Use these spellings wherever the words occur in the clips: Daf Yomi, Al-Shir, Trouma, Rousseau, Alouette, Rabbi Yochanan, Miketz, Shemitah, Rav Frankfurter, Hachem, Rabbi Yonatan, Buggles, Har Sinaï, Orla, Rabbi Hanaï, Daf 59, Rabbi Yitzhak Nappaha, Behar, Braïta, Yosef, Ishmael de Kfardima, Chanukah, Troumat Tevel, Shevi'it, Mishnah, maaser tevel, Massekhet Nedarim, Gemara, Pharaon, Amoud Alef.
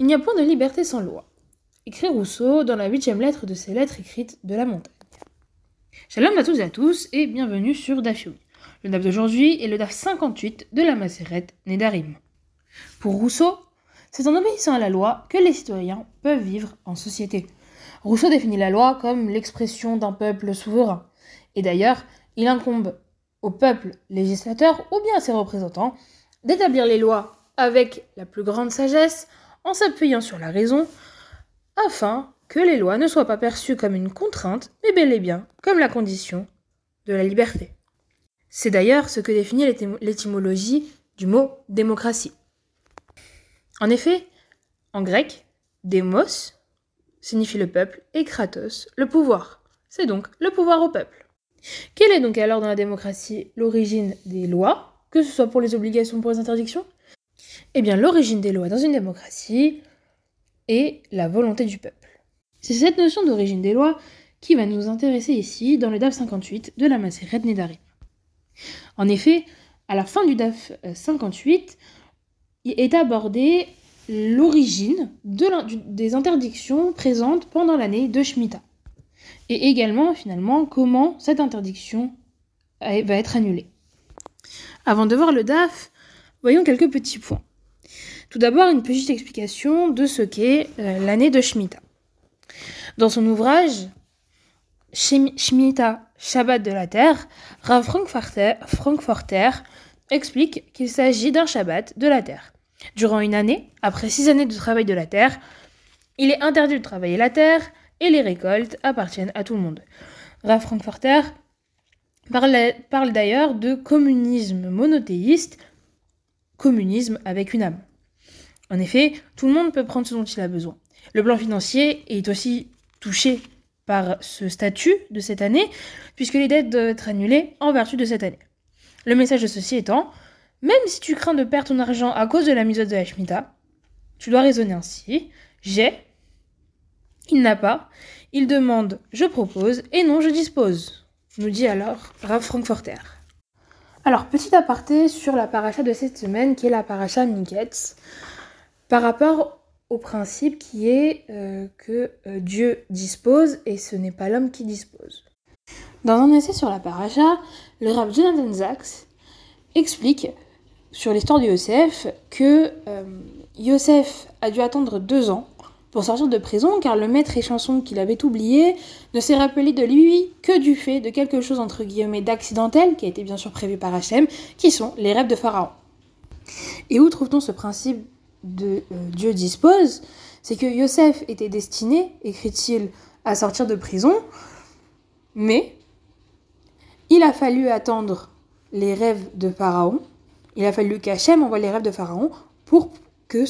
Il n'y a point de liberté sans loi. Écrit Rousseau dans la 8e lettre de ses lettres écrites de la montagne. Shalom à toutes et à tous et bienvenue sur Daf Yomi. Le Daf d'aujourd'hui est le Daf 58 de la Massekhet Nedarim. Pour Rousseau, c'est en obéissant à la loi que les citoyens peuvent vivre en société. Rousseau définit la loi comme l'expression d'un peuple souverain. Et d'ailleurs, il incombe au peuple législateur ou bien à ses représentants d'établir les lois avec la plus grande sagesse, en s'appuyant sur la raison, afin que les lois ne soient pas perçues comme une contrainte, mais bel et bien comme la condition de la liberté. C'est d'ailleurs ce que définit l'étymologie du mot « démocratie ». En effet, en grec, « démos » signifie le peuple et « kratos » le pouvoir. C'est donc le pouvoir au peuple. Quelle est donc alors dans la démocratie l'origine des lois, que ce soit pour les obligations ou pour les interdictions ? Eh bien, l'origine des lois dans une démocratie est la volonté du peuple. C'est cette notion d'origine des lois qui va nous intéresser ici dans le DAF 58 de la Massekhet Nedarim. En effet, à la fin du DAF 58, est abordée l'origine des interdictions présentes pendant l'année de Shemitah. Et également, finalement, comment cette interdiction va être annulée. Avant de voir le DAF, voyons quelques petits points. Tout d'abord, une petite explication de ce qu'est l'année de Shemitah. Dans son ouvrage « Shemitah, Shabbat de la Terre », Rav Frankfurter explique qu'il s'agit d'un Shabbat de la Terre. Durant une année, après 6 années de travail de la Terre, il est interdit de travailler la Terre et les récoltes appartiennent à tout le monde. Rav Frankfurter parle d'ailleurs de communisme monothéiste, communisme avec une âme. En effet, tout le monde peut prendre ce dont il a besoin. Le plan financier est aussi touché par ce statut de cette année, puisque les dettes doivent être annulées en vertu de cette année. Le message de ceci étant, même si tu crains de perdre ton argent à cause de la mitzvah de la Shemitah, tu dois raisonner ainsi, j'ai, il n'a pas, il demande, je propose, et non, je dispose, nous dit alors Rav Frankfurter. Alors, petit aparté sur la paracha de cette semaine, qui est la paracha Miketz, par rapport au principe qui est que Dieu dispose et ce n'est pas l'homme qui dispose. Dans un essai sur la paracha, le Rabbi Yonatan explique sur l'histoire de Yosef que Yosef a dû attendre 2 ans pour sortir de prison car le maître et chanson qu'il avait oublié ne s'est rappelé de lui que du fait de quelque chose entre guillemets d'accidentel qui a été bien sûr prévu par Hachem, qui sont les rêves de Pharaon. Et où trouve-t-on ce principe de Dieu dispose ? C'est que Yosef était destiné, écrit-il, à sortir de prison, mais il a fallu attendre les rêves de Pharaon, il a fallu qu'Hachem envoie les rêves de Pharaon pour que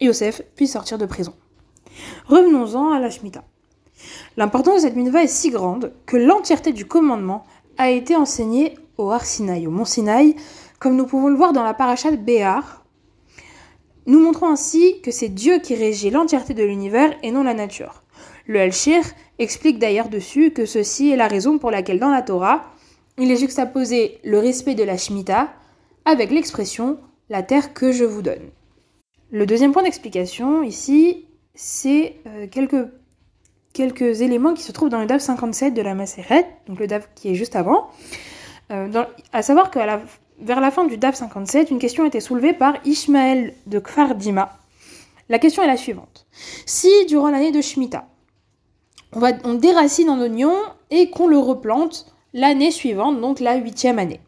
Yosef puisse sortir de prison. Revenons-en à la Shemitah. L'importance de cette mitzvah est si grande que l'entièreté du commandement a été enseignée au Har Sinaï, au Mont Sinaï, comme nous pouvons le voir dans la paracha de Behar. Nous montrons ainsi que c'est Dieu qui régit l'entièreté de l'univers et non la nature. Le Al-Shir explique d'ailleurs dessus que ceci est la raison pour laquelle dans la Torah, il est juxtaposé le respect de la Shemitah avec l'expression « la terre que je vous donne ». Le deuxième point d'explication ici, c'est quelques éléments qui se trouvent dans le DAF 57 de la Masséret, donc le DAF qui est juste avant, à savoir vers la fin du DAF 57, une question a été soulevée par Ishmael de Kfardima. La question est la suivante. Si, durant l'année de Shemitah, on déracine un oignon et qu'on le replante l'année suivante, donc la 8e année,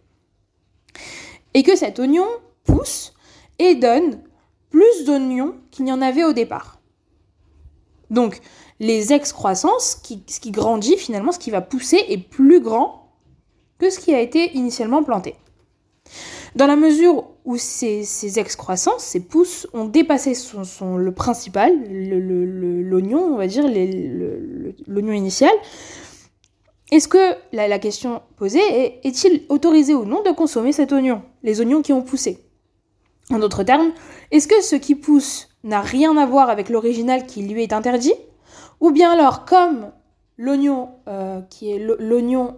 et que cet oignon pousse et donne plus d'oignons qu'il n'y en avait au départ. Donc, les excroissances, ce qui grandit finalement, ce qui va pousser, est plus grand que ce qui a été initialement planté. Dans la mesure où ces excroissances, ces pousses, ont dépassé le principal, l'oignon, on va dire, l'oignon initial, est-ce que, la question posée est-il autorisé ou non de consommer cet oignon, les oignons qui ont poussé ? En d'autres termes, est-ce que ce qui pousse n'a rien à voir avec l'original qui lui est interdit ? Ou bien alors, comme l'oignon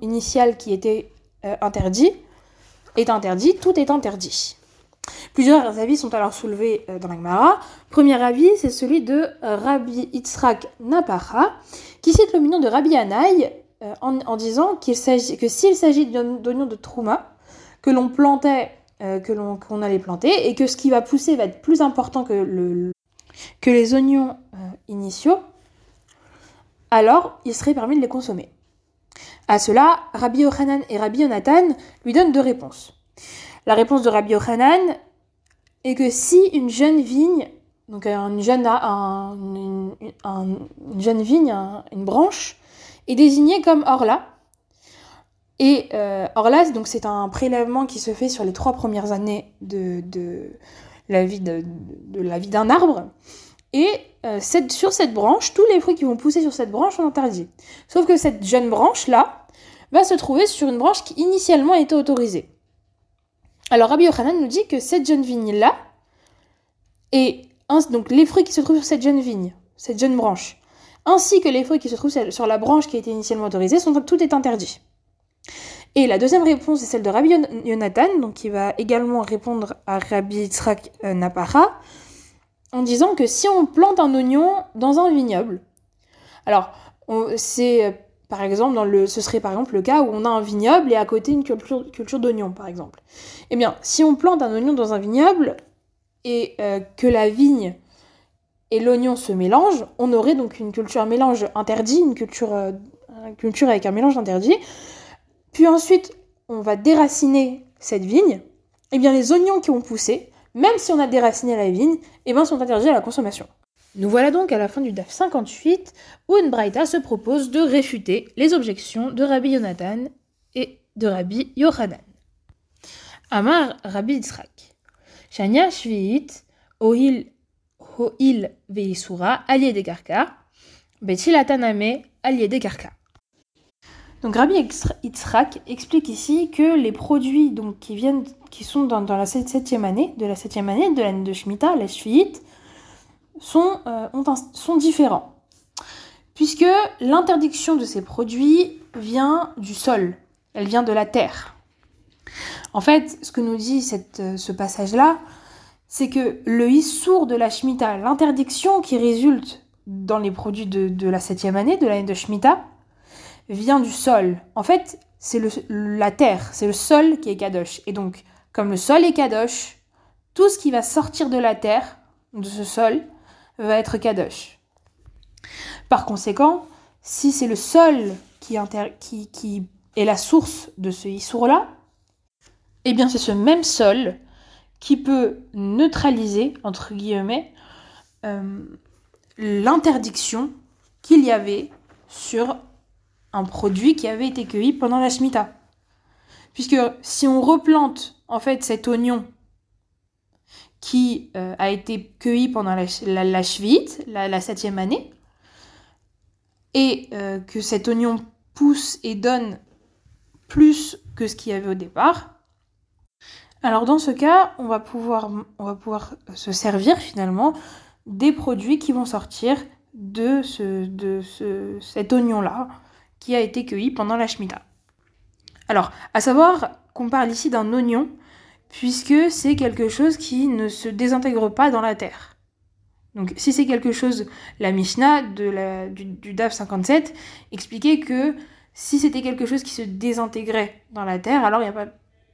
initial qui était interdit, tout est interdit. Plusieurs avis sont alors soulevés dans la Gemara. Premier avis, c'est celui de Rabbi Yitzhak Nappaha, qui cite l'opinion de Rabbi Hanaï en disant que s'il s'agit d'oignons de Trouma, que l'on plantait, qu'on allait planter, et que ce qui va pousser va être plus important que les oignons initiaux, alors il serait permis de les consommer. À cela, Rabbi Yochanan et Rabbi Yonatan lui donnent deux réponses. La réponse de Rabbi Yochanan est que si une jeune vigne, donc une branche, est désignée comme Orla, et Orla, donc c'est un prélèvement qui se fait sur les 3 premières années de la vie d'un arbre, et sur cette branche, tous les fruits qui vont pousser sur cette branche sont interdits. Sauf que cette jeune branche-là va se trouver sur une branche qui initialement était autorisée. Alors Rabbi Yochanan nous dit que cette jeune vigne-là, donc les fruits qui se trouvent sur cette jeune vigne, cette jeune branche, ainsi que les fruits qui se trouvent sur la branche qui a été initialement autorisée, tout est interdit. Et la deuxième réponse est celle de Rabbi Yonatan, donc qui va également répondre à Rabbi Yitzhak Nappaha, en disant que si on plante un oignon dans un vignoble, alors ce serait par exemple le cas où on a un vignoble et à côté une culture d'oignons, par exemple. Eh bien, si on plante un oignon dans un vignoble et que la vigne et l'oignon se mélangent, on aurait donc une culture à mélange interdit, une culture avec un mélange interdit. Puis ensuite, on va déraciner cette vigne. Eh bien, les oignons qui ont poussé, même si on a déraciné la vigne, sont interdits à la consommation. Nous voilà donc à la fin du Daf 58, où une Braïta se propose de réfuter les objections de Rabbi Yonatan et de Rabbi Yochanan. Amar Rabbi Yitzhak. Shania Shevi'it, Ho'il Ve'isura, Allié des Karka, Betilataname, Allié des Karka. Donc Rabbi Yitzhak explique ici que les produits qui sont dans la 7e année, de l'année de Shemitah, la Shevi'it, sont différents, puisque l'interdiction de ces produits vient du sol, elle vient de la terre. En fait, ce que nous dit ce passage-là, c'est que le issour de la Shemitah, l'interdiction qui résulte dans les produits de la 7e année, de l'année de Shemitah, vient du sol. En fait, c'est la terre, c'est le sol qui est kadosh. Et donc, comme le sol est kadosh, tout ce qui va sortir de la terre, de ce sol, va être kadosh. Par conséquent, si c'est le sol qui est la source de ce issour-là, eh bien c'est ce même sol qui peut neutraliser, entre guillemets, l'interdiction qu'il y avait sur un produit qui avait été cueilli pendant la Shemitah. Puisque si on replante en fait cet oignon qui a été cueilli pendant la Shevi'it, la 7e année, et que cet oignon pousse et donne plus que ce qu'il y avait au départ, alors dans ce cas, on va pouvoir se servir finalement des produits qui vont sortir de cet oignon-là qui a été cueilli pendant la Shemitah. Alors, à savoir qu'on parle ici d'un oignon, puisque c'est quelque chose qui ne se désintègre pas dans la terre. Donc si c'est quelque chose, la Mishnah du Daf 57 expliquait que si c'était quelque chose qui se désintégrait dans la terre, alors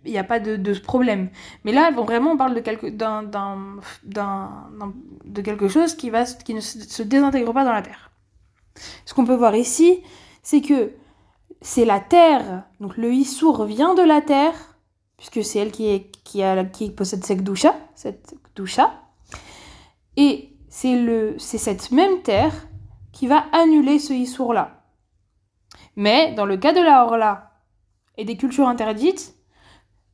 il n'y a pas de problème. Mais là, vraiment, on parle de quelque chose qui ne se désintègre pas dans la terre. Ce qu'on peut voir ici, c'est que c'est la terre, donc le issour vient de la terre, puisque c'est elle qui possède cette kdusha, et c'est cette même terre qui va annuler ce issour-là. Mais dans le cas de la Orla et des cultures interdites,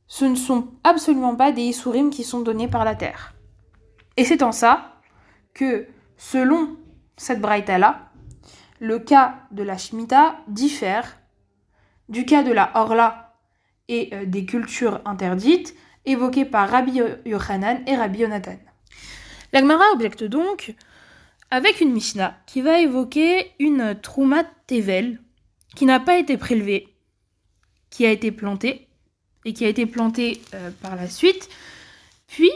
ce ne sont absolument pas des issourim qui sont donnés par la terre. Et c'est en ça que, selon cette braïta-là, le cas de la Shemitah diffère du cas de la Orla et des cultures interdites évoquées par Rabbi Yochanan et Rabbi Yonatan. La Gemara objecte donc avec une Mishnah qui va évoquer une Troumat Tevel qui n'a pas été prélevée, qui a été plantée par la suite puis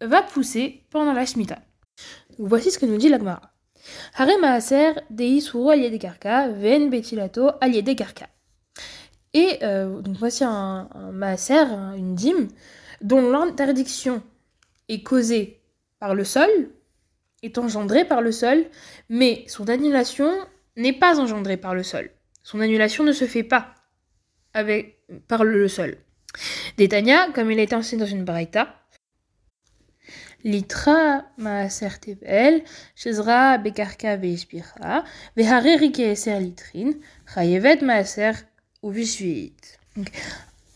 va pousser pendant la Shemitah. Voici ce que nous dit la Gemara. Hare maaser dei suro aliede karka, ven betilato aliede karka. Et donc voici un maaser, une dîme, dont l'interdiction est causée par le sol, est engendrée par le sol, mais son annulation n'est pas engendrée par le sol. Son annulation ne se fait pas par le sol. D'Etania, comme il a été enseigné dans une Braïta, Litra maaser tevel, Shezra bekarka veishpira, Vehare rikeser litrin, Chayevet maaser ou Shevi'it.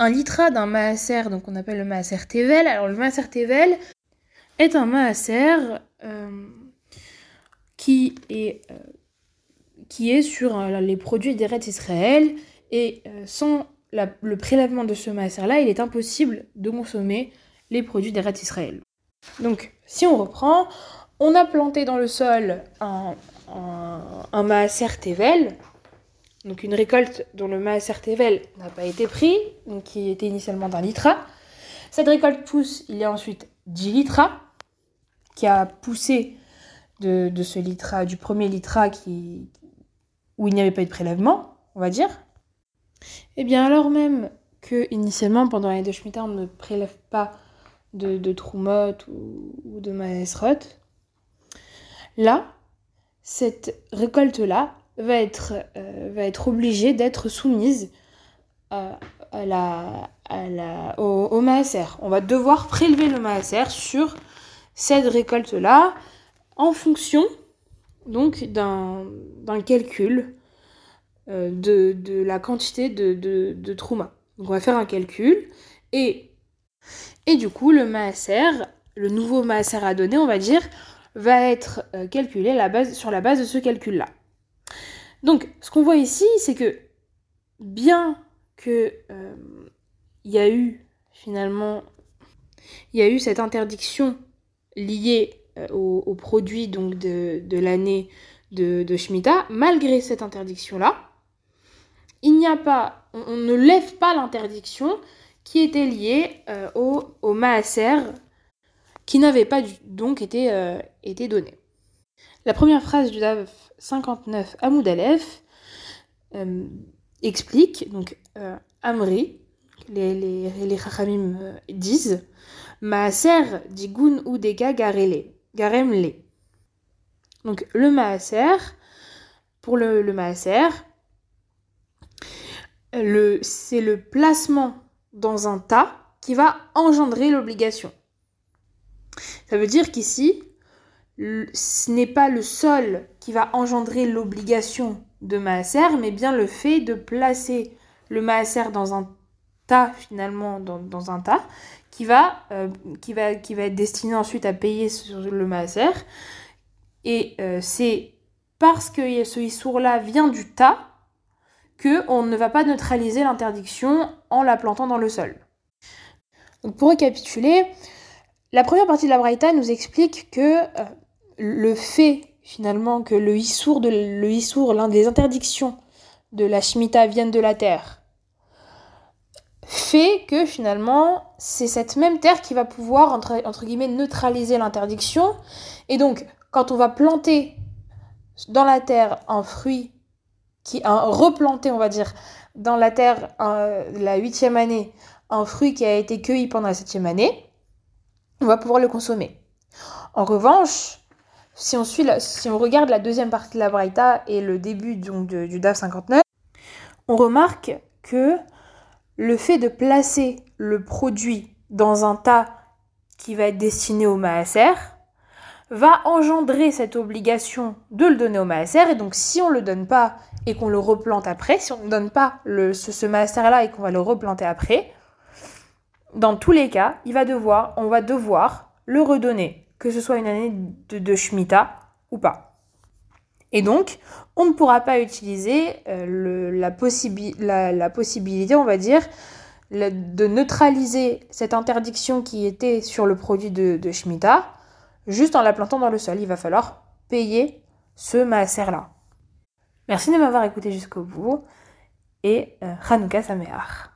Un litra d'un maaser, donc on appelle le maaser tevel. Alors le maaser tevel est un maaser qui est sur les produits d'Eretz Israël et sans le prélèvement de ce maaser-là, il est impossible de consommer les produits d'Eretz Israël. Donc si on reprend, on a planté dans le sol un maaser tevel, donc une récolte dont le maaser tevel n'a pas été pris, donc qui était initialement d'un litra. Cette récolte pousse, il y a ensuite 10 litras, qui a poussé de ce litra, du premier litra où il n'y avait pas eu de prélèvement, on va dire. Et bien alors même que initialement pendant l'année de Shemitah, on ne prélève pas de Troumot ou de Maesrot, là, cette récolte-là va être obligée d'être soumise au maaser. On va devoir prélever le maaser sur cette récolte-là en fonction donc d'un calcul de la quantité de Trouma. Donc on va faire un calcul et du coup le maaser, le nouveau maaser à donner, on va dire, va être calculé sur la base de ce calcul-là. Donc ce qu'on voit ici, c'est que bien que il y a eu cette interdiction liée aux produits donc de l'année de Shemitah, malgré cette interdiction-là, on ne lève pas l'interdiction qui était liée au maaser qui n'avait pas été donné. La première phrase du Daf 59 Amoud Alef explique donc Amri, les Chachamim disent maaser digun ou dega garemle. Donc le maaser, pour le maaser, c'est le placement dans un tas qui va engendrer l'obligation. Ça veut dire qu'ici, ce n'est pas le sol qui va engendrer l'obligation de maaser, mais bien le fait de placer le maaser dans un tas, finalement, dans un tas, qui va être destiné ensuite à payer sur le maaser. Et c'est parce que ce issour-là vient du tas qu'on ne va pas neutraliser l'interdiction en la plantant dans le sol. Donc pour récapituler, la première partie de la Braïta nous explique que le fait, finalement, que le issour, l'un des interdictions de la Shemitah vienne de la terre, fait que finalement c'est cette même terre qui va pouvoir entre guillemets neutraliser l'interdiction. Et donc quand on va planter dans la terre un fruit replanter, on va dire, dans la terre la 8e année, un fruit qui a été cueilli pendant la 7e année, on va pouvoir le consommer. En revanche, si on regarde la deuxième partie de la Braïta et le début donc du Daf 59, on remarque que le fait de placer le produit dans un tas qui va être destiné au maaser va engendrer cette obligation de le donner au maaser. Et donc si on ne le donne pas et qu'on le replante après, si on ne donne pas ce maaser-là et qu'on va le replanter après, dans tous les cas, on va devoir le redonner, que ce soit une année de Shemitah ou pas. Et donc, on ne pourra pas utiliser la possibilité, on va dire, de neutraliser cette interdiction qui était sur le produit de Shemitah, juste en la plantant dans le sol. Il va falloir payer ce maaser-là. Merci de m'avoir écouté jusqu'au bout, et Chanukah Sameach.